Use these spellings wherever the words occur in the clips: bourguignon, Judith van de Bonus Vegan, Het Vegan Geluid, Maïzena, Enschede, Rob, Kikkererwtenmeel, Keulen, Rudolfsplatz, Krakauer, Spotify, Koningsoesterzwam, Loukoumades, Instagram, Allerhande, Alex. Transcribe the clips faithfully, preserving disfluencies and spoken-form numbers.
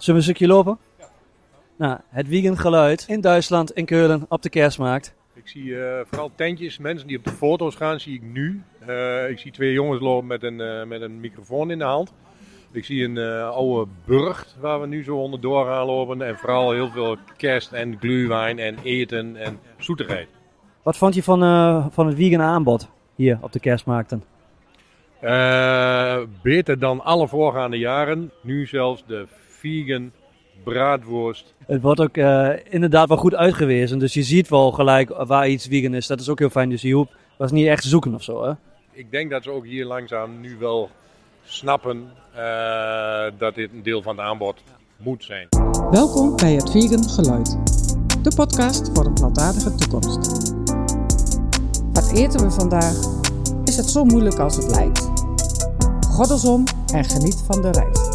Zullen we een stukje lopen? Ja. Nou, het Vegan Geluid in Duitsland, in Keulen, op de kerstmarkt. Ik zie uh, vooral tentjes, mensen die op de foto's gaan, zie ik nu. Uh, ik zie twee jongens lopen met een, uh, met een microfoon in de hand. Ik zie een uh, oude burcht waar we nu zo onderdoor gaan lopen. En vooral heel veel kerst en glühwein en eten en zoetigheid. Wat vond je van, uh, van het vegan aanbod hier op de kerstmarkten? Uh, beter dan alle voorgaande jaren. Nu zelfs de vegan braadworst. Het wordt ook uh, inderdaad wel goed uitgewezen. Dus je ziet wel gelijk waar iets vegan is. Dat is ook heel fijn. Dus je hoeft, was niet echt zoeken of zo. Hè? Ik denk dat ze ook hier langzaam nu wel snappen uh, dat dit een deel van het aanbod moet zijn. Welkom bij Het Vegan Geluid. De podcast voor een plantaardige toekomst. Wat eten we vandaag? Is het zo moeilijk als het lijkt? Goddelsom en geniet van de reis.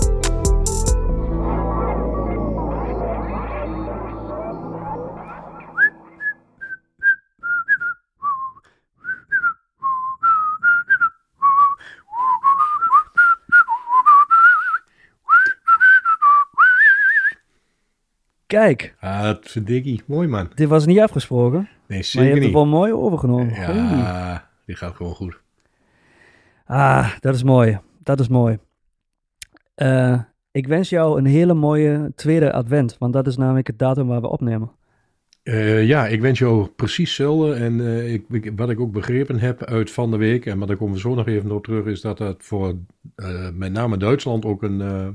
Kijk. Ah, dikkie. Mooi man. Dit was niet afgesproken. Nee, zeker maar je hebt het wel mooi overgenomen. Ja, Goeie. Dit gaat gewoon goed. Ah, dat is mooi. Dat is mooi. Uh, ik wens jou een hele mooie tweede advent. Want dat is namelijk het datum waar we opnemen. Uh, ja, ik wens jou precies hetzelfde. En uh, ik, ik, wat ik ook begrepen heb uit van de week. En maar daar komen we zo nog even op terug. Is dat dat voor uh, met name Duitsland ook een... Uh,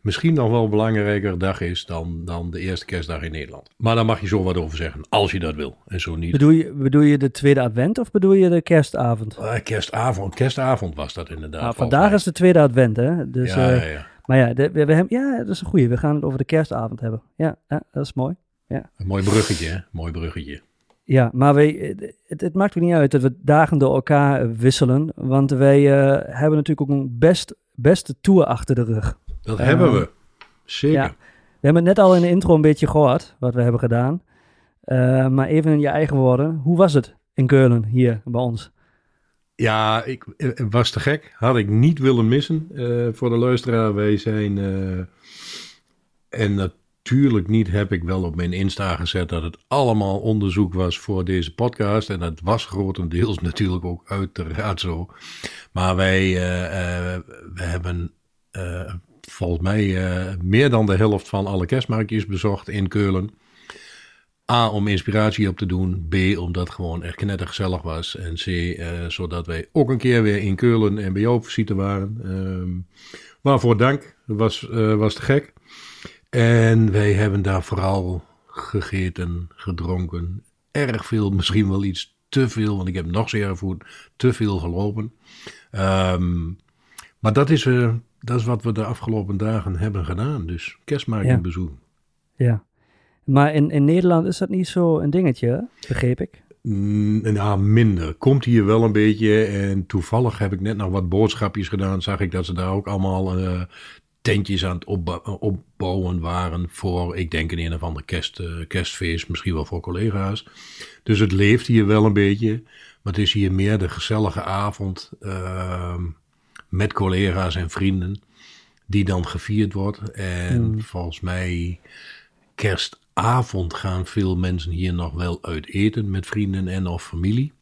misschien nog wel een belangrijker dag is dan, dan de eerste kerstdag in Nederland. Maar daar mag je zo wat over zeggen, als je dat wil. En zo niet. Bedoel je, bedoel je de tweede advent of bedoel je de kerstavond? Uh, kerstavond, kerstavond was dat inderdaad. Nou, vandaag is de tweede advent, hè? Dus, ja, uh, ja, ja. Maar ja, de, we, we hebben, ja, dat is een goeie. We gaan het over de kerstavond hebben. Ja, ja dat is mooi. Ja. Een mooi bruggetje, hè? Mooi bruggetje. Ja, maar wij, het, het maakt ook niet uit dat we dagen door elkaar wisselen. Want wij uh, hebben natuurlijk ook een best, beste tour achter de rug. Dat uh, hebben we, zeker. Ja. We hebben het net al in de intro een beetje gehoord, wat we hebben gedaan. Uh, maar even in je eigen woorden, hoe was het in Keulen hier bij ons? Ja, ik, het was te gek. Had ik niet willen missen uh, voor de luisteraar. Wij zijn, uh, en natuurlijk niet heb ik wel op mijn Insta gezet dat het allemaal onderzoek was voor deze podcast. En dat was grotendeels natuurlijk ook uiteraard zo. Maar wij uh, uh, we hebben... Uh, volgens mij uh, meer dan de helft van alle kerstmarktjes bezocht in Keulen. A, om inspiratie op te doen. B, omdat het gewoon echt knettergezellig was. En C, uh, zodat wij ook een keer weer in Keulen en bij jou op visite waren. Um, waarvoor dank, was, uh, was te gek. En wij hebben daar vooral gegeten, gedronken. Erg veel, misschien wel iets te veel, want ik heb nog zeer gevoerd. Te veel gelopen. Um, maar dat is... Uh, Dat is wat we de afgelopen dagen hebben gedaan. Dus kerstmarktbezoek. Ja. ja. Maar in, in Nederland is dat niet zo een dingetje, begreep ik? Mm, nou, minder. Komt hier wel een beetje. En toevallig heb ik net nog wat boodschapjes gedaan. Zag ik dat ze daar ook allemaal uh, tentjes aan het opbou- opbouwen waren. Voor, ik denk, in een of ander kerst, uh, kerstfeest. Misschien wel voor collega's. Dus het leeft hier wel een beetje. Maar het is hier meer de gezellige avond... Uh, met collega's en vrienden, die dan gevierd wordt. En mm. volgens mij kerstavond gaan veel mensen hier nog wel uit eten met vrienden en of familie.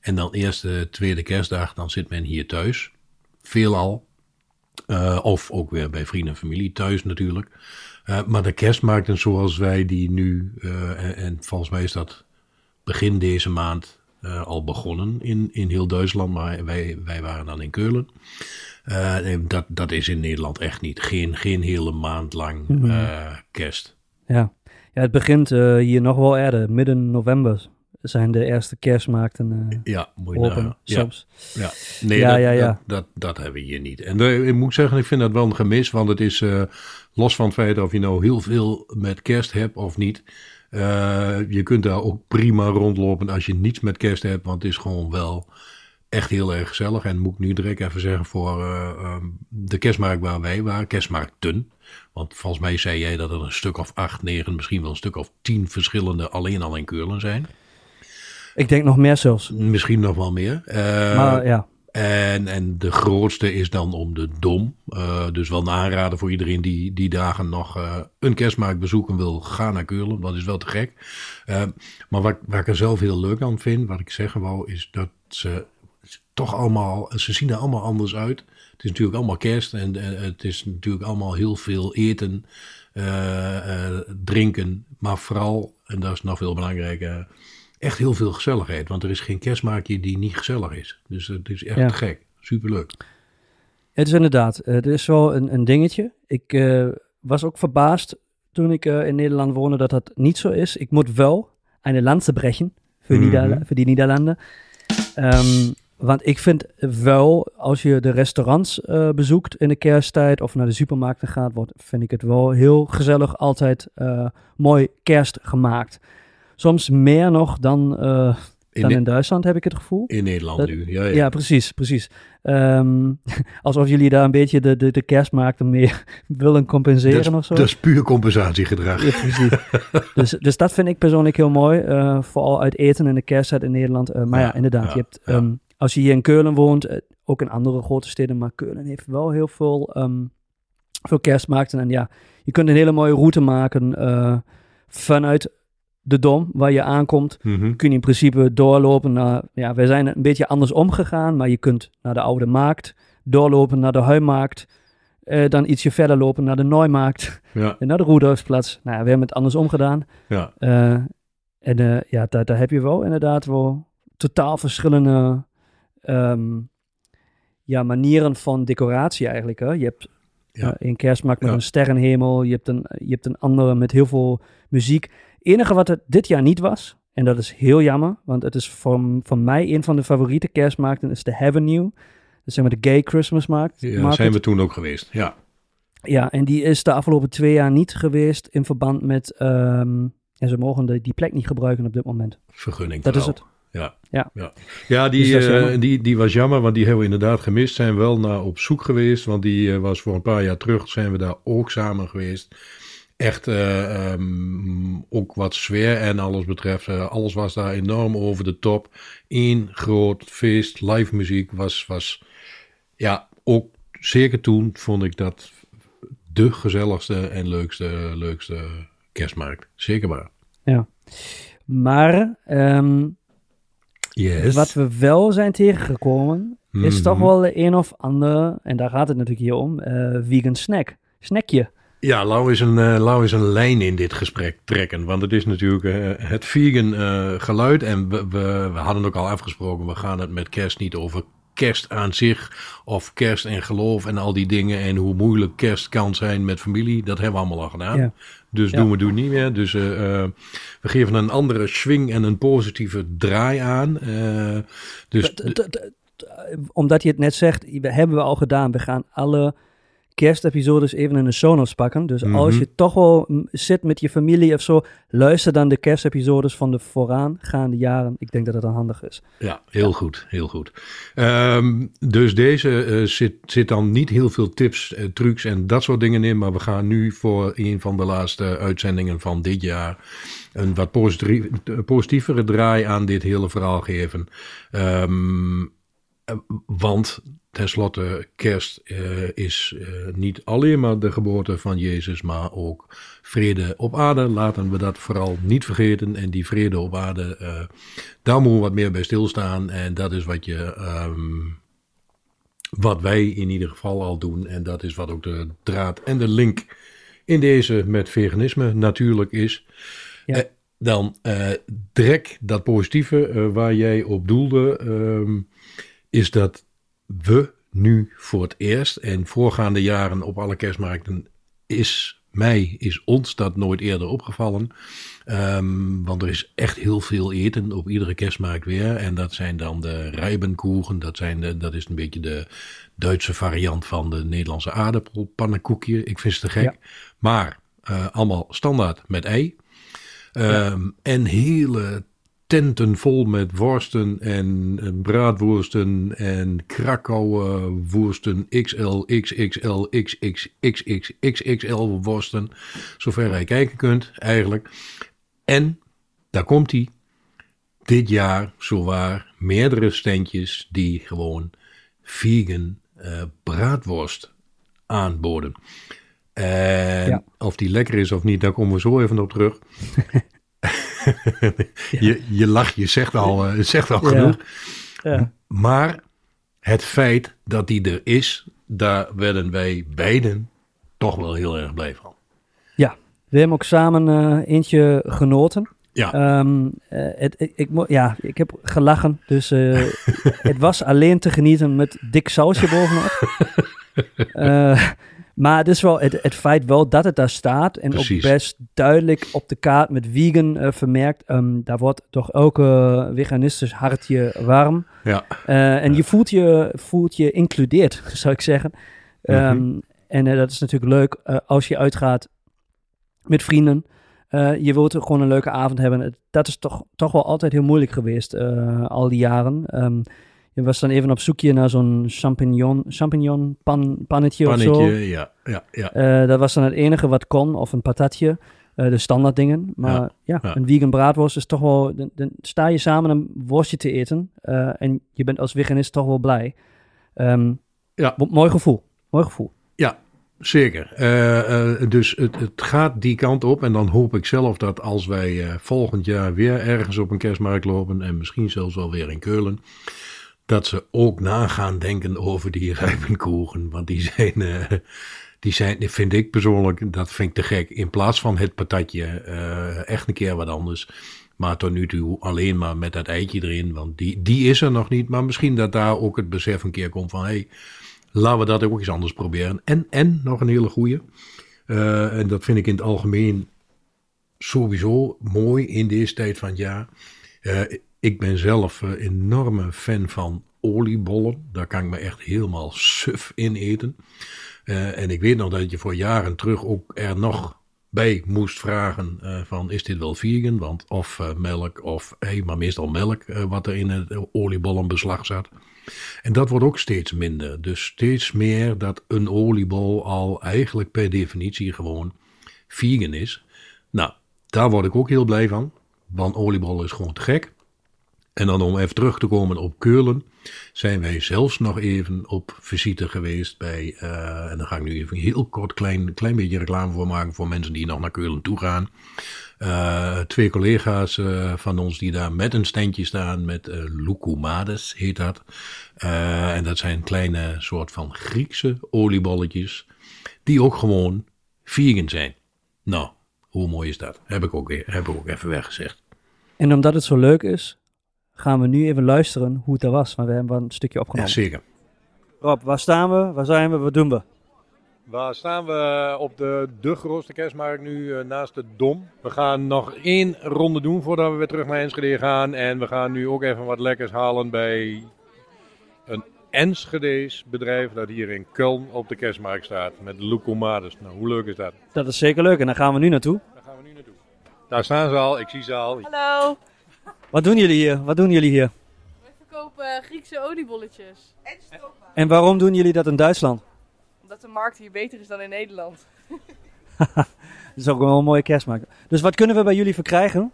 En dan eerst de tweede kerstdag, dan zit men hier thuis. Veelal. Uh, of ook weer bij vrienden en familie, thuis natuurlijk. Uh, maar de kerstmarkten zoals wij die nu, uh, en, en volgens mij is dat begin deze maand... Uh, al begonnen in, in heel Duitsland, maar wij, wij waren dan in Keulen. Uh, dat, dat is in Nederland echt niet. Geen, geen hele maand lang uh, mm-hmm. kerst. Ja. ja, het begint uh, hier nog wel eerder. Midden november zijn de eerste kerstmarkten uh, ja, moet je open. Nou, ja. Soms. Ja. Nee, ja, dat, ja, ja. Dat, dat, dat hebben we hier niet. En uh, ik moet zeggen, ik vind dat wel een gemis, want het is uh, los van het feit of je nou heel veel met kerst hebt of niet... Uh, je kunt daar ook prima rondlopen als je niets met kerst hebt, want het is gewoon wel echt heel erg gezellig. En moet ik nu direct even zeggen voor uh, uh, de kerstmarkt waar wij waren, kerstmarkten. Want volgens mij zei jij dat er een stuk of acht, negen, misschien wel een stuk of tien verschillende alleen al in Keulen zijn. Ik denk nog meer zelfs. Misschien nog wel meer. Uh, maar ja. En, en de grootste is dan om de Dom. Uh, dus wel een aanrader voor iedereen die die dagen nog uh, een kerstmarkt bezoeken wil. Ga naar Keulen, dat is wel te gek. Uh, maar wat, wat ik er zelf heel leuk aan vind, wat ik zeggen wou, is dat ze toch allemaal, ze zien er allemaal anders uit. Het is natuurlijk allemaal kerst en, en het is natuurlijk allemaal heel veel eten, uh, uh, drinken. Maar vooral, en dat is nog veel belangrijker, echt heel veel gezelligheid. Want er is geen kerstmarktje die niet gezellig is. Dus het is echt ja. gek. Superleuk. Het is inderdaad. Er is wel een, een dingetje. Ik uh, was ook verbaasd toen ik uh, in Nederland woonde dat dat niet zo is. Ik moet wel een lanze breken voor, mm-hmm. Niederla- voor die Nederlanden. Um, want ik vind wel, als je de restaurants uh, bezoekt in de kersttijd of naar de supermarkten gaat, wordt, vind ik het wel heel gezellig altijd uh, mooi kerst gemaakt. Soms meer nog dan, uh, in, dan in Duitsland, heb ik het gevoel. In Nederland dat, nu, ja, ja. Ja, precies, precies. Um, alsof jullie daar een beetje de, de, de kerstmarkten mee willen compenseren dat, of zo. Dat is puur compensatiegedrag. Ja, precies. dus, dus dat vind ik persoonlijk heel mooi. Uh, vooral uit eten in de kersttijd in Nederland. Uh, maar ja, ja inderdaad. Ja, je hebt, ja. um, als je hier in Keulen woont, uh, ook in andere grote steden, maar Keulen heeft wel heel veel, um, veel kerstmarkten. En ja, je kunt een hele mooie route maken uh, vanuit de Dom, waar je aankomt, mm-hmm. kun je in principe doorlopen naar... Ja, wij zijn een beetje anders omgegaan, maar je kunt naar de Oude Markt, doorlopen naar de Huimarkt, eh, dan ietsje verder lopen naar de Neumarkt, ja. en naar de Rudolfsplatz. Nou, we hebben het anders omgedaan. Ja. Uh, en uh, ja, daar, daar heb je wel inderdaad wel totaal verschillende um, ja, manieren van decoratie eigenlijk. Hè? Je hebt ja. uh, een kerstmarkt met ja. een sterrenhemel, je hebt een, je hebt een andere met heel veel muziek. Het enige wat het dit jaar niet was, en dat is heel jammer, want het is voor, voor mij een van de favoriete kerstmarkten, is de Avenue. Dus zeg maar de gay Christmas markt. Ja, daar zijn we toen ook geweest, ja. Ja, en die is de afgelopen twee jaar niet geweest in verband met... Um, en ze mogen de, die plek niet gebruiken op dit moment. Vergunning dat wel. Is het. Ja, ja. ja. ja die, dus uh, die, die was jammer, want die hebben we inderdaad gemist. Zijn wel naar op zoek geweest, want die uh, was voor een paar jaar terug, zijn we daar ook samen geweest. Echt uh, um, ook wat sfeer en alles betreft. Uh, alles was daar enorm over de top. Eén groot feest. Live muziek was, was... Ja, ook zeker toen vond ik dat de gezelligste en leukste, leukste kerstmarkt. Zeker waar. Ja. Maar um, yes. wat we wel zijn tegengekomen... Mm-hmm. is toch wel de een of andere... en daar gaat het natuurlijk hier om... Uh, vegan snack. Snackje. Ja, Lau is, een, uh, Lau is een lijn in dit gesprek trekken. Want het is natuurlijk uh, het vegan uh, geluid. En we, we, we hadden ook al afgesproken, we gaan het met kerst niet over kerst aan zich. Of kerst en geloof en al die dingen. En hoe moeilijk kerst kan zijn met familie. Dat hebben we allemaal al gedaan. Ja. Dus ja. doen we doen niet meer. Dus uh, uh, we geven een andere swing en een positieve draai aan. Uh, dus d- d- d- d- omdat je het net zegt, hebben we al gedaan. We gaan alle... kerstepisodes even in de Sonos pakken. Dus mm-hmm. als je toch wel m- zit met je familie of zo, luister dan de kerstepisodes van de vooraangaande jaren. Ik denk dat dat dan handig is. Ja, heel ja. goed, heel goed. Um, dus deze uh, zit, zit dan niet heel veel tips, uh, trucs en dat soort dingen in, maar we gaan nu voor een van de laatste uitzendingen van dit jaar een wat positief, positievere draai aan dit hele verhaal geven. Um, Want tenslotte kerst uh, is uh, niet alleen maar de geboorte van Jezus, maar ook vrede op aarde. Laten we dat vooral niet vergeten. En die vrede op aarde, uh, daar moeten we wat meer bij stilstaan. En dat is wat, je, um, wat wij in ieder geval al doen. En dat is wat ook de draad en de link in deze met veganisme natuurlijk is. Ja. Uh, dan uh, direct dat positieve uh, waar jij op doelde... Um, is dat we nu voor het eerst en voorgaande jaren op alle kerstmarkten is mij, is ons dat nooit eerder opgevallen. Um, want er is echt heel veel eten op iedere kerstmarkt weer. En dat zijn dan de rijbenkoeken. Dat, zijn de, dat is een beetje de Duitse variant van de Nederlandse aardappelpannenkoekje. Ik vind het te gek. Ja. Maar uh, allemaal standaard met ei. Um, ja. En hele... tenten vol met worsten en braadworsten en Krakauer worsten, X L, X X L, X X X X L worsten, zover jij kijken kunt eigenlijk. En daar komt hij dit jaar zowaar meerdere standjes die gewoon vegan uh, braadworst aanboden. En ja. Of die lekker is of niet, daar komen we zo even op terug. je, je lacht, je zegt al, uh, zegt al ja. genoeg. Ja. Maar het feit dat die er is, daar werden wij beiden toch wel heel erg blij van. Ja, we hebben ook samen uh, eentje genoten. Ja. Um, uh, het, ik, ik, ja, ik heb gelachen, dus uh, het was alleen te genieten met dik sausje bovenop. uh, maar het, is wel, het, het feit wel dat het daar staat en Precies. ook best duidelijk op de kaart met vegan uh, vermerkt, um, daar wordt toch elke veganistisch hartje warm. Ja. Uh, en ja. je voelt je voelt je includeerd, zou ik zeggen. Um, mm-hmm. En uh, dat is natuurlijk leuk uh, als je uitgaat met vrienden. Uh, je wilt gewoon een leuke avond hebben. Dat is toch, toch wel altijd heel moeilijk geweest, uh, al die jaren. Um, je was dan even op zoekje naar zo'n champignon, champignon pan, pannetje, pannetje of zo. Ja, ja, ja. Uh, dat was dan het enige wat kon, of een patatje, uh, de standaard dingen. Maar ja, ja, ja. een vegan braadworst is toch wel... Dan, dan sta je samen een worstje te eten uh, en je bent als veganist toch wel blij. Um, ja. Mooi gevoel, mooi gevoel. Ja. Zeker. Uh, uh, dus het, het gaat die kant op. En dan hoop ik zelf dat als wij uh, volgend jaar weer ergens op een kerstmarkt lopen. En misschien zelfs wel weer in Keulen. Dat ze ook na gaan denken over die rijpenkoeken. Want die zijn, uh, die zijn, vind ik persoonlijk, dat vind ik te gek. In plaats van het patatje, uh, echt een keer wat anders. Maar tot nu toe alleen maar met dat eitje erin. Want die, die is er nog niet. Maar misschien dat daar ook het besef een keer komt van... Hey, laten we dat ook eens anders proberen. En, en nog een hele goeie. Uh, en dat vind ik in het algemeen sowieso mooi in deze tijd van het jaar. Uh, ik ben zelf een enorme fan van oliebollen. Daar kan ik me echt helemaal suf in eten. Uh, en ik weet nog dat je voor jaren terug ook er nog bij moest vragen uh, van is dit wel vegan? Want of uh, melk of hey, maar meestal melk uh, wat er in het oliebollenbeslag zat. En dat wordt ook steeds minder. Dus steeds meer dat een oliebol al eigenlijk per definitie gewoon vegan is. Nou, daar word ik ook heel blij van. Want oliebol is gewoon te gek. En dan om even terug te komen op Keulen. Zijn wij zelfs nog even op visite geweest bij... Uh, en daar ga ik nu even heel kort klein, klein beetje reclame voor maken. Voor mensen die nog naar Keulen toe gaan. Uh, twee collega's uh, van ons die daar met een standje staan. Met uh, Loukoumades heet dat. Uh, en dat zijn kleine soort van Griekse oliebolletjes. Die ook gewoon vegan zijn. Nou, hoe mooi is dat? Heb ik ook, heb ik ook even weggezegd. En omdat het zo leuk is... gaan we nu even luisteren hoe het er was. Maar we hebben wel een stukje opgenomen. Ja, zeker. Rob, waar staan we? Waar zijn we? Wat doen we? Waar staan we op de, de grootste kerstmarkt nu uh, naast de Dom. We gaan nog één ronde doen voordat we weer terug naar Enschede gaan. En we gaan nu ook even wat lekkers halen bij een Enschedees bedrijf dat hier in Keulen op de kerstmarkt staat. Met Loukoumades. Nou, hoe leuk is dat? Dat is zeker leuk. En daar gaan we nu naartoe. Daar gaan we nu naartoe. Daar staan ze al. Ik zie ze al. Hallo. Wat doen jullie hier? Wat doen jullie hier? Wij verkopen Griekse oliebolletjes. En stoppa. En waarom doen jullie dat in Duitsland? Omdat de markt hier beter is dan in Nederland. Dat is ook wel een mooie kerstmarkt. Dus wat kunnen we bij jullie verkrijgen?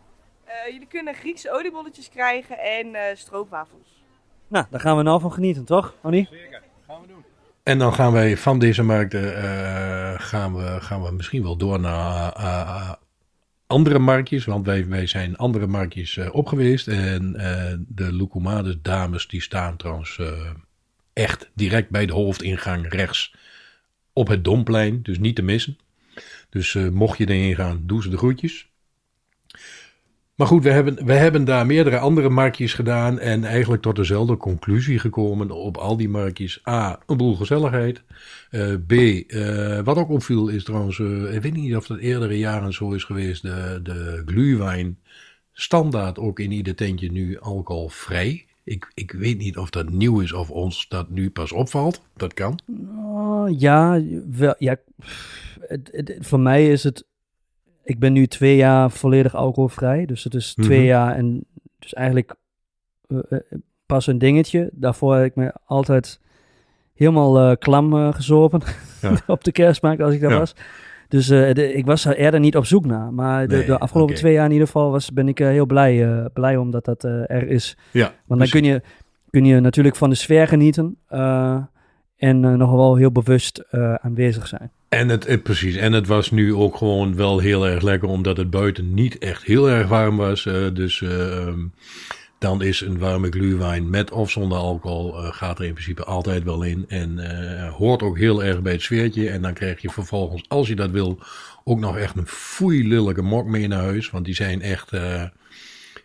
Uh, jullie kunnen Griekse oliebolletjes krijgen en uh, stroopwafels. Nou, daar gaan we nou van genieten, toch, Annie? Zeker, gaan we doen. En dan gaan wij van deze markten uh, gaan we, gaan we misschien wel door naar... Uh, uh, andere marktjes, want wij, wij zijn andere marktjes uh, op geweest. En uh, de Loukoumades dames die staan trouwens uh, echt direct bij de hoofdingang rechts op het Domplein. Dus niet te missen. Dus uh, mocht je erin gaan, doe ze de groetjes. Maar goed, we hebben, we hebben daar meerdere andere marktjes gedaan. En eigenlijk tot dezelfde conclusie gekomen op al die marktjes. A, een boel gezelligheid. Uh, B, uh, wat ook opviel is trouwens, uh, ik weet niet of dat eerdere jaren zo is geweest. De, de glühwein, standaard ook in ieder tentje nu alcoholvrij. Ik, ik weet niet of dat nieuw is of ons dat nu pas opvalt. Dat kan. Uh, ja, wel, ja. Het, het, voor mij is het... Ik ben nu twee jaar volledig alcoholvrij. Dus het is twee mm-hmm. jaar en dus eigenlijk uh, uh, pas een dingetje. Daarvoor heb ik me altijd helemaal uh, klam uh, gezopen ja. op de kerstmarkt als ik daar ja. was. Dus uh, de, ik was er eerder niet op zoek naar. Maar de, nee, de afgelopen okay. twee jaar in ieder geval was, ben ik uh, heel blij, uh, blij omdat dat uh, er is. Ja, want dan kun je, kun kun je natuurlijk van de sfeer genieten uh, en uh, nog wel heel bewust uh, aanwezig zijn. En het, eh, precies, en het was nu ook gewoon wel heel erg lekker, omdat het buiten niet echt heel erg warm was. Uh, dus uh, dan is een warme glühwein met of zonder alcohol uh, gaat er in principe altijd wel in. En uh, hoort ook heel erg bij het sfeertje. En dan krijg je vervolgens, als je dat wil, ook nog echt een foei lelijke mok mee naar huis. Want die zijn echt, uh,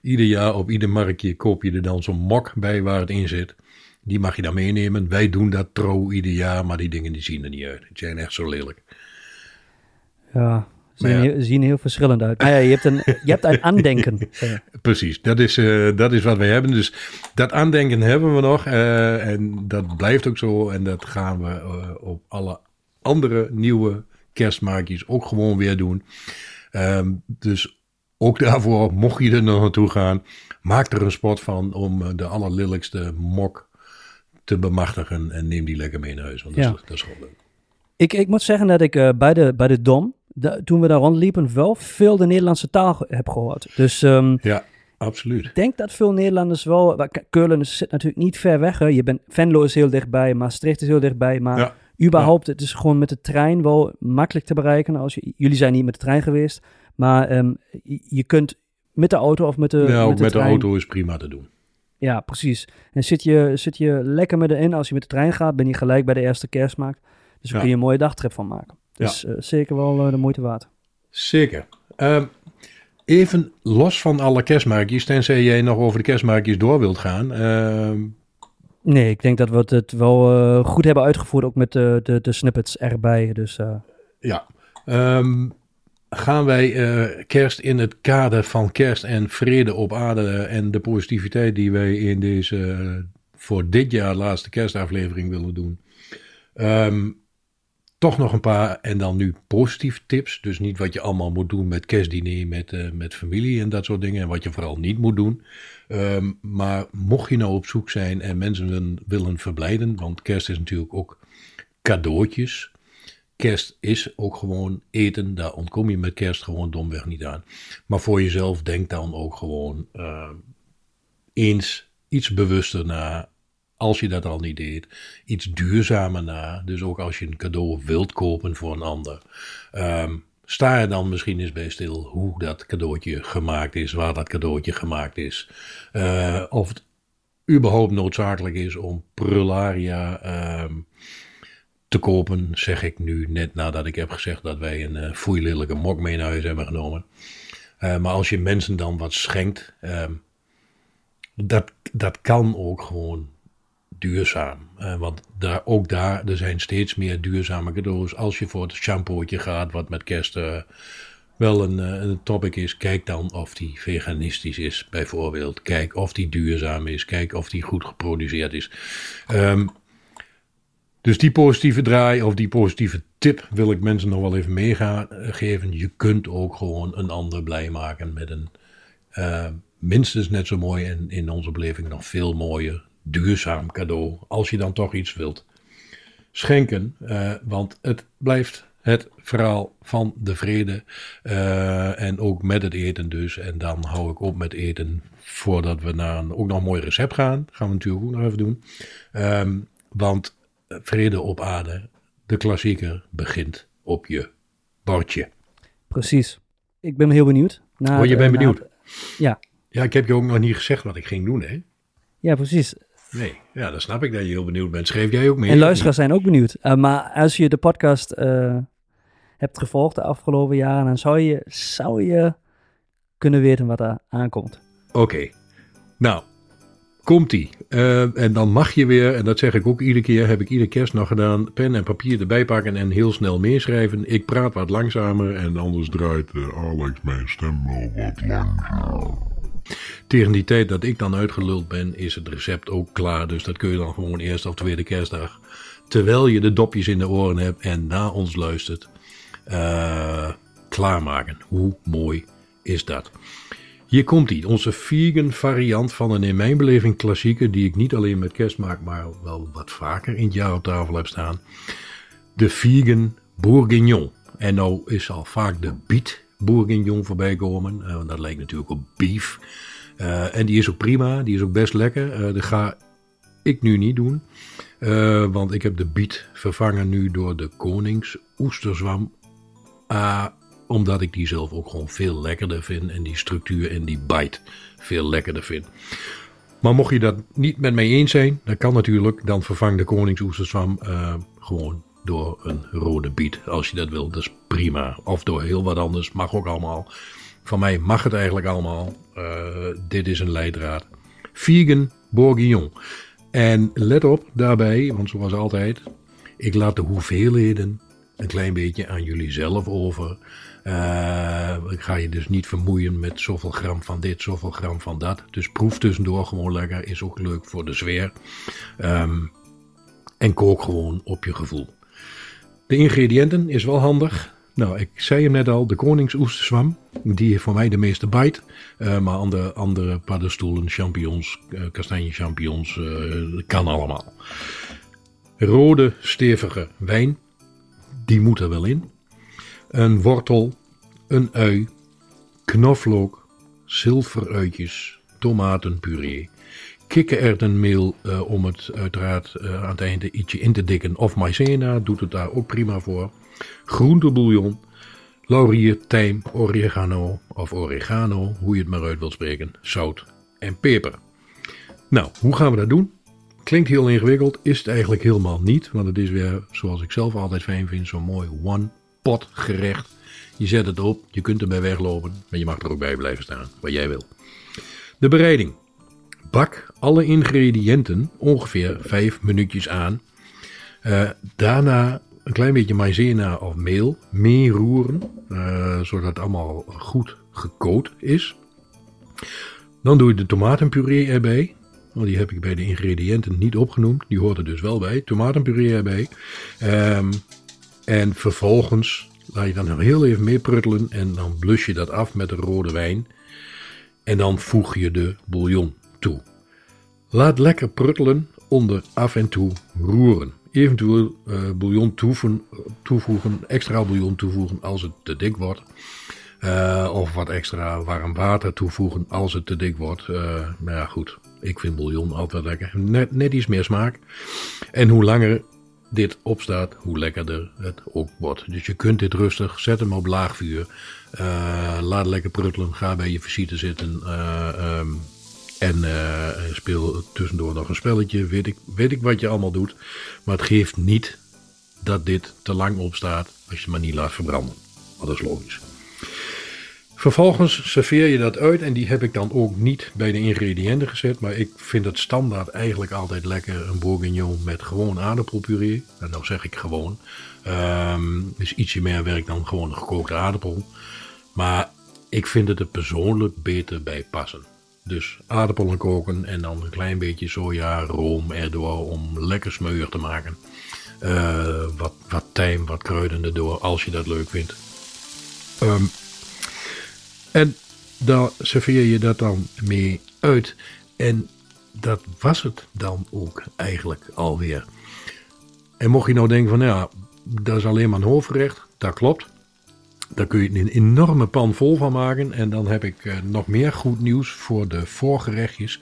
ieder jaar op ieder marktje koop je er dan zo'n mok bij waar het in zit. Die mag je dan meenemen. Wij doen dat trouw ieder jaar, maar die dingen die zien er niet uit. Die zijn echt zo lelijk. Ja, ze zien, ja. zien heel verschillend uit. Maar ja, je hebt een, je hebt een aandenken. Precies, dat is, uh, dat is wat wij hebben. Dus dat aandenken hebben we nog. Uh, en dat blijft ook zo. En dat gaan we uh, op alle andere nieuwe kerstmarktjes ook gewoon weer doen. Um, dus ook daarvoor, mocht je er nog naartoe gaan, maak er een sport van om de allerlilligste mok te bemachtigen en neem die lekker mee naar huis, want dat, ja. is, dat is gewoon leuk. Ik, ik moet zeggen dat ik uh, bij, de, bij de Dom, da, toen we daar rondliepen, wel veel de Nederlandse taal ge- heb gehoord. Dus um, ja, absoluut. Ik denk dat veel Nederlanders wel, Keulen zit natuurlijk niet ver weg. Hè. Je bent, Venlo is heel dichtbij, Maastricht is heel dichtbij, maar ja. überhaupt, ja. het is gewoon met de trein wel makkelijk te bereiken. Als je, jullie zijn niet met de trein geweest, maar um, je kunt met de auto of met de, ja, met de met trein. Ja, met de auto is prima te doen. Ja, precies. En zit je, zit je lekker middenin. Als je met de trein gaat, ben je gelijk bij de eerste kerstmarkt. Dus daar ja. kun je een mooie dagtrip van maken. Dus ja. uh, zeker wel uh, de moeite waard. Zeker. Uh, even los van alle kerstmarktjes, tenzij jij nog over de kerstmarktjes door wilt gaan. Uh... Nee, ik denk dat we het wel uh, goed hebben uitgevoerd, ook met de, de, de snippets erbij. Dus, uh... Ja, um... gaan wij uh, kerst in het kader van kerst en vrede op aarde en de positiviteit die wij in deze uh, voor dit jaar laatste kerstaflevering willen doen. Um, toch nog een paar en dan nu positieve tips. Dus niet wat je allemaal moet doen met kerstdiner, met, uh, met familie en dat soort dingen. En wat je vooral niet moet doen. Um, maar mocht je nou op zoek zijn en mensen willen verblijden, want kerst is natuurlijk ook cadeautjes. Kerst is ook gewoon eten, daar ontkom je met kerst gewoon domweg niet aan. Maar voor jezelf denk dan ook gewoon uh, eens iets bewuster na, als je dat al niet deed. Iets duurzamer na, dus ook als je een cadeau wilt kopen voor een ander. Um, sta er dan misschien eens bij stil hoe dat cadeautje gemaakt is, waar dat cadeautje gemaakt is. Uh, of het überhaupt noodzakelijk is om prularia... Um, te kopen, zeg ik nu net nadat ik heb gezegd dat wij een uh, foeilelijke mok mee naar huis hebben genomen. Uh, maar als je mensen dan wat schenkt, uh, dat, dat kan ook gewoon duurzaam. Uh, want daar, ook daar, er zijn steeds meer duurzame cadeaus. Als je voor het shampootje gaat, wat met kerst uh, wel een, uh, een topic is, kijk dan of die veganistisch is bijvoorbeeld. Kijk of die duurzaam is, kijk of die goed geproduceerd is. Um, Dus die positieve draai of die positieve tip wil ik mensen nog wel even meegeven. Je kunt ook gewoon een ander blij maken met een uh, minstens net zo mooi en in onze beleving nog veel mooier duurzaam cadeau. Als je dan toch iets wilt schenken, uh, want het blijft het verhaal van de vrede uh, en ook met het eten dus. En dan hou ik op met eten voordat we naar een ook nog een mooi recept gaan. Gaan we natuurlijk ook nog even doen. Um, want... Vrede op aarde, de klassieker, begint op je bordje. Precies. Ik ben heel benieuwd. Naar oh, je de, bent benieuwd? De, ja. Ja, ik heb je ook nog niet gezegd wat ik ging doen, hè? Ja, precies. Nee, ja, dan snap ik dat je heel benieuwd bent. Schreef jij ook mee? En luisteraars zijn ook benieuwd. Uh, maar als je de podcast uh, hebt gevolgd de afgelopen jaren, dan zou je, zou je kunnen weten wat er aankomt. Oké. Okay. Nou. Komt-ie. Uh, en dan mag je weer, en dat zeg ik ook iedere keer, heb ik iedere kerst nog gedaan, pen en papier erbij pakken en heel snel meeschrijven. Ik praat wat langzamer en anders draait uh, Alex mijn stem wel wat langzamer. Tegen die tijd dat ik dan uitgeluld ben, is het recept ook klaar. Dus dat kun je dan gewoon eerst of tweede kerstdag, terwijl je de dopjes in de oren hebt en na ons luistert, uh, klaarmaken. Hoe mooi is dat? Hier komt ie, onze vegan variant van een in mijn beleving klassieker die ik niet alleen met kerst maak, maar wel wat vaker in het jaar op tafel heb staan. De vegan bourguignon. En nou is al vaak de biet bourguignon voorbij komen, uh, want dat lijkt natuurlijk op beef. Uh, en die is ook prima, die is ook best lekker. Uh, er ga ik nu niet doen. Uh, want ik heb de biet vervangen nu door de Koningsoesterzwam. Uh, omdat ik die zelf ook gewoon veel lekkerder vind. En die structuur en die bite veel lekkerder vind. Maar mocht je dat niet met mij eens zijn, dat kan natuurlijk. Dan vervang de Koningsoesterzwam uh, gewoon door een rode biet. Als je dat wil, dat is prima. Of door heel wat anders, mag ook allemaal. Van mij mag het eigenlijk allemaal. Uh, dit is een leidraad. Vegan bourguignon. En let op daarbij, want zoals altijd, ik laat de hoeveelheden een klein beetje aan jullie zelf over. Uh, ik ga je dus niet vermoeien met zoveel gram van dit, zoveel gram van dat. Dus proef tussendoor gewoon lekker, is ook leuk voor de sfeer. Um, en kook gewoon op je gevoel. De ingrediënten is wel handig. Nou, ik zei hem net al, de Koningsoesterzwam, die heeft voor mij de meeste bite. Uh, maar andere, andere paddenstoelen, champignons, uh, kastanje champignons, uh, kan allemaal. Rode, stevige wijn, die moet er wel in. Een wortel, een ui, knoflook, zilveruitjes, tomatenpuree. Kikkererwtenmeel uh, om het uiteraard uh, aan het einde ietsje in te dikken. Of maïzena doet het daar ook prima voor. Groentebouillon, laurier, tijm, oregano of oregano, hoe je het maar uit wilt spreken, zout en peper. Nou, hoe gaan we dat doen? Klinkt heel ingewikkeld, is het eigenlijk helemaal niet, want het is weer, zoals ik zelf altijd fijn vind, zo'n mooi one-pot gerecht. Je zet het op, je kunt erbij weglopen, maar je mag er ook bij blijven staan, wat jij wil. De bereiding. Bak alle ingrediënten ongeveer vijf minuutjes aan. Uh, daarna een klein beetje maïzena of meel meeroeren, uh, zodat het allemaal goed gekoot is. Dan doe je de tomatenpuree erbij. Want die heb ik bij de ingrediënten niet opgenoemd. Die hoort er dus wel bij. Tomatenpuree erbij. Um, en vervolgens laat je dan nog heel even mee pruttelen. En dan blus je dat af met de rode wijn. En dan voeg je de bouillon toe. Laat lekker pruttelen onder af en toe roeren. Eventueel uh, bouillon toevoegen, toevoegen, extra bouillon toevoegen als het te dik wordt. Uh, of wat extra warm water toevoegen als het te dik wordt. Uh, nou ja, goed. Ik vind bouillon altijd lekker. Net, net iets meer smaak. En hoe langer dit opstaat, hoe lekkerder het ook wordt. Dus je kunt dit rustig, zet hem op laag vuur. Uh, laat lekker pruttelen. Ga bij je visite zitten. Uh, um, En uh, speel tussendoor nog een spelletje. Weet ik, weet ik wat je allemaal doet. Maar het geeft niet dat dit te lang opstaat. Als je het maar niet laat verbranden. Maar dat is logisch. Vervolgens serveer je dat uit. En die heb ik dan ook niet bij de ingrediënten gezet. Maar ik vind het standaard eigenlijk altijd lekker. Een bourguignon met gewoon aardappelpuree. En dan zeg ik gewoon. Um, is ietsje meer werk dan gewoon een gekookte aardappel. Maar ik vind het er persoonlijk beter bij passen. Dus aardappelen koken en dan een klein beetje soja, room erdoor om lekker smeuig te maken. Uh, wat, wat tijm, wat kruiden erdoor, als je dat leuk vindt. Um, en daar serveer je dat dan mee uit. En dat was het dan ook eigenlijk alweer. En mocht je nou denken van ja, dat is alleen maar een hoofdgerecht, dat klopt. Daar kun je een enorme pan vol van maken. En dan heb ik uh, nog meer goed nieuws voor de voorgerechtjes.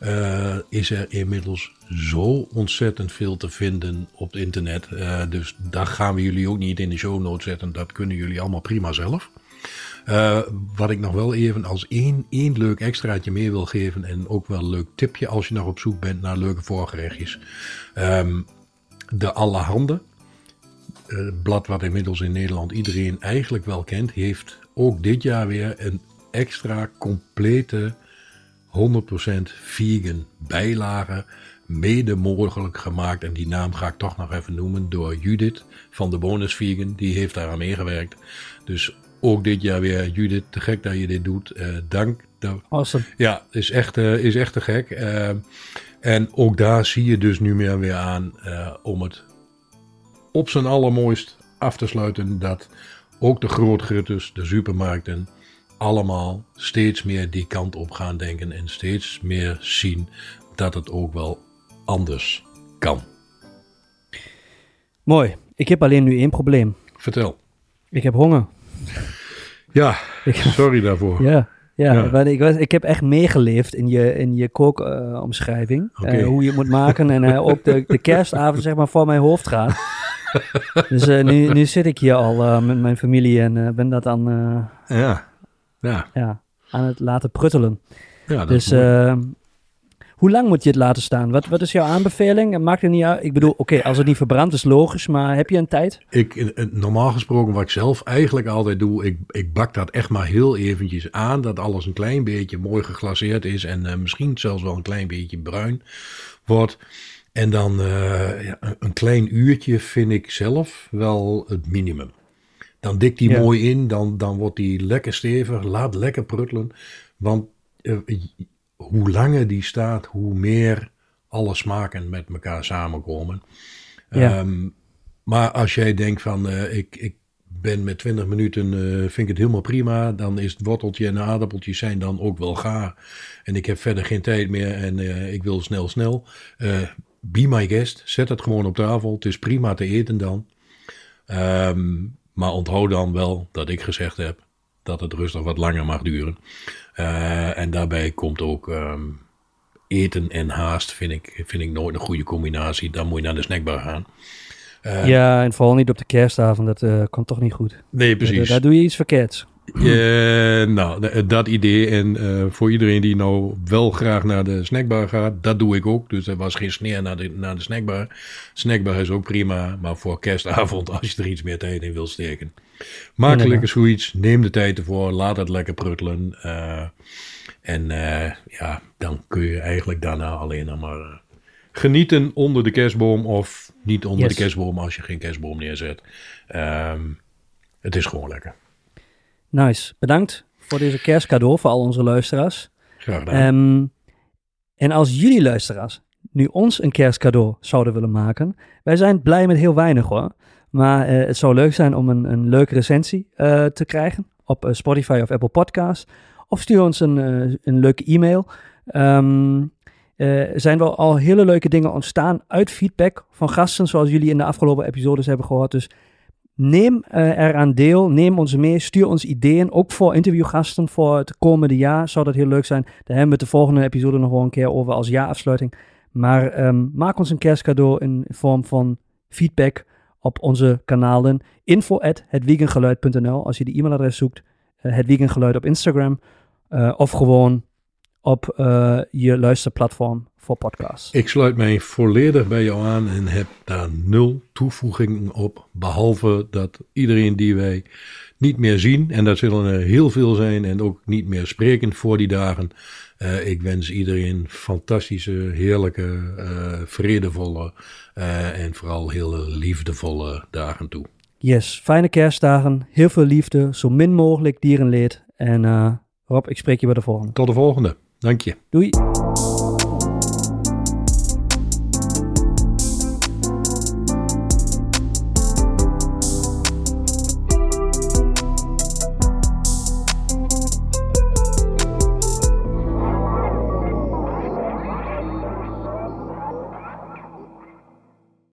Uh, is er inmiddels zo ontzettend veel te vinden op het internet. Uh, dus daar gaan we jullie ook niet in de show notes zetten. Dat kunnen jullie allemaal prima zelf. Uh, wat ik nog wel even als één, één leuk extraatje mee wil geven. En ook wel een leuk tipje als je nog op zoek bent naar leuke voorgerechtjes. Um, de Allerhande. Het blad wat inmiddels in Nederland iedereen eigenlijk wel kent, heeft ook dit jaar weer een extra complete honderd procent vegan bijlage mede mogelijk gemaakt. En die naam ga ik toch nog even noemen door Judith van de Bonus Vegan. Die heeft daaraan meegewerkt. Dus ook dit jaar weer, Judith, te gek dat je dit doet. Uh, dank. Awesome. Ja, is echt, uh, is echt te gek. Uh, en ook daar zie je dus nu meer weer aan uh, om het op zijn allermooist af te sluiten dat ook de grootgrutters, de supermarkten, allemaal steeds meer die kant op gaan denken en steeds meer zien dat het ook wel anders kan. Mooi. Ik heb alleen nu één probleem. Vertel. Ik heb honger. Ja, sorry daarvoor. Ja. Ja, ja. Want ik, was, ik heb echt meegeleefd in je, in je kookomschrijving. Uh, okay. uh, hoe je het moet maken en uh, ook de, de kerstavond zeg maar voor mijn hoofd gaat. Dus uh, nu, nu zit ik hier al uh, met mijn familie en uh, ben dat aan, uh, ja. Ja. Ja, aan het laten pruttelen. Ja, dus uh, hoe lang moet je het laten staan? Wat, wat is jouw aanbeveling? Maakt het niet uit. Ik bedoel, oké, okay, als het niet verbrandt is logisch, maar heb je een tijd? Ik, normaal gesproken, wat ik zelf eigenlijk altijd doe, ik, ik bak dat echt maar heel eventjes aan. Dat alles een klein beetje mooi geglaceerd is en uh, misschien zelfs wel een klein beetje bruin wordt. En dan uh, ja, een klein uurtje vind ik zelf wel het minimum. Dan dikt die ja. mooi in, dan, dan wordt die lekker stevig, laat lekker pruttelen. Want uh, hoe langer die staat, hoe meer alle smaken met elkaar samenkomen. Ja. Um, maar als jij denkt van, uh, ik, ik ben met twintig minuten, uh, vind ik het helemaal prima. Dan is het worteltje en de aardappeltjes zijn dan ook wel gaar. En ik heb verder geen tijd meer en uh, ik wil snel, snel. Uh, be my guest, zet het gewoon op tafel. Het is prima te eten dan. Um, maar onthoud dan wel dat ik gezegd heb dat het rustig wat langer mag duren. Uh, en daarbij komt ook um, eten en haast vind ik, vind ik nooit een goede combinatie. Dan moet je naar de snackbar gaan. Uh, ja, en vooral niet op de kerstavond. Dat uh, kan toch niet goed. Nee, precies. Daar, daar doe je iets verkeerds. Uh, nou, dat idee. En uh, voor iedereen die nou wel graag naar de snackbar gaat, dat doe ik ook. Dus er was geen sneer naar de, naar de snackbar. Snackbar is ook prima, maar voor kerstavond, als je er iets meer tijd in wil steken. Maak lekker zoiets, neem de tijd ervoor, laat het lekker pruttelen. Uh, en uh, ja, dan kun je eigenlijk daarna alleen nog maar uh, genieten onder de kerstboom of niet onder yes. de kerstboom als je geen kerstboom neerzet. Uh, het is gewoon lekker. Nice, bedankt voor deze kerstcadeau voor al onze luisteraars. Graag gedaan. Um, en als jullie luisteraars nu ons een kerstcadeau zouden willen maken, wij zijn blij met heel weinig hoor. Maar uh, het zou leuk zijn om een, een leuke recensie uh, te krijgen op uh, Spotify of Apple Podcasts. Of stuur ons een, uh, een leuke e-mail. Um, uh, er zijn wel al hele leuke dingen ontstaan uit feedback van gasten zoals jullie in de afgelopen episodes hebben gehoord. Dus neem uh, eraan deel, neem ons mee, stuur ons ideeën, ook voor interviewgasten voor het komende jaar. Zou dat heel leuk zijn. Daar hebben we het de volgende episode nog wel een keer over als jaarafsluiting. Maar um, maak ons een kerstcadeau in vorm van feedback op onze kanalen. info at het vegan geluid punt n l als je de e-mailadres zoekt. Uh, Het Vegan Geluid op Instagram. Uh, of gewoon op uh, je luisterplatform voor podcasts. Ik sluit mij volledig bij jou aan en heb daar nul toevoegingen op. Behalve dat iedereen die wij niet meer zien, en dat zullen er heel veel zijn en ook niet meer sprekend voor die dagen. Uh, ik wens iedereen fantastische, heerlijke, uh, vredevolle uh, en vooral heel liefdevolle dagen toe. Yes, fijne kerstdagen, heel veel liefde, zo min mogelijk dierenleed en... Uh, Rob, ik spreek je bij de volgende. Tot de volgende. Dank je. Doei.